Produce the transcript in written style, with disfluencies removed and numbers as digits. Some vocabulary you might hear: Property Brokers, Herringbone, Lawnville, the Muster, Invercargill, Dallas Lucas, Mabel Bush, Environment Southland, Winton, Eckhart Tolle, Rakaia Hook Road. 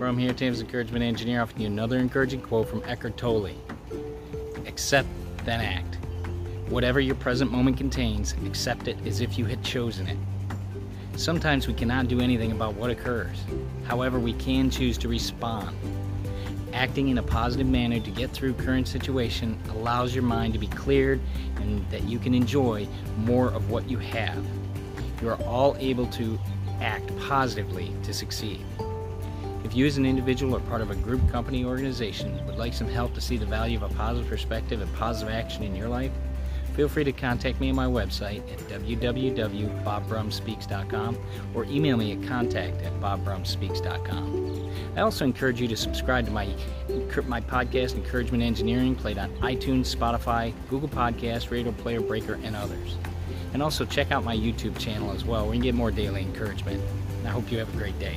I'm here, Tim's Encouragement Engineer, offering you another encouraging quote from Eckhart Tolle. Accept, then act. Whatever your present moment contains, accept it as if you had chosen it. Sometimes we cannot do anything about what occurs. However, we can choose to respond. Acting in a positive manner to get through current situation allows your mind to be cleared and that you can enjoy more of what you have. You are all able to act positively to succeed. If you as an individual or part of a group, company, or organization would like some help to see the value of a positive perspective and positive action in your life, feel free to contact me on my website at www.bobbrumspeaks.com or email me at contact@bobbrumspeaks.com. I also encourage you to subscribe to my podcast, Encouragement Engineering, played on iTunes, Spotify, Google Podcasts, Radio Player, Breaker, and others. And also check out my YouTube channel as well, where you can get more daily encouragement. And I hope you have a great day.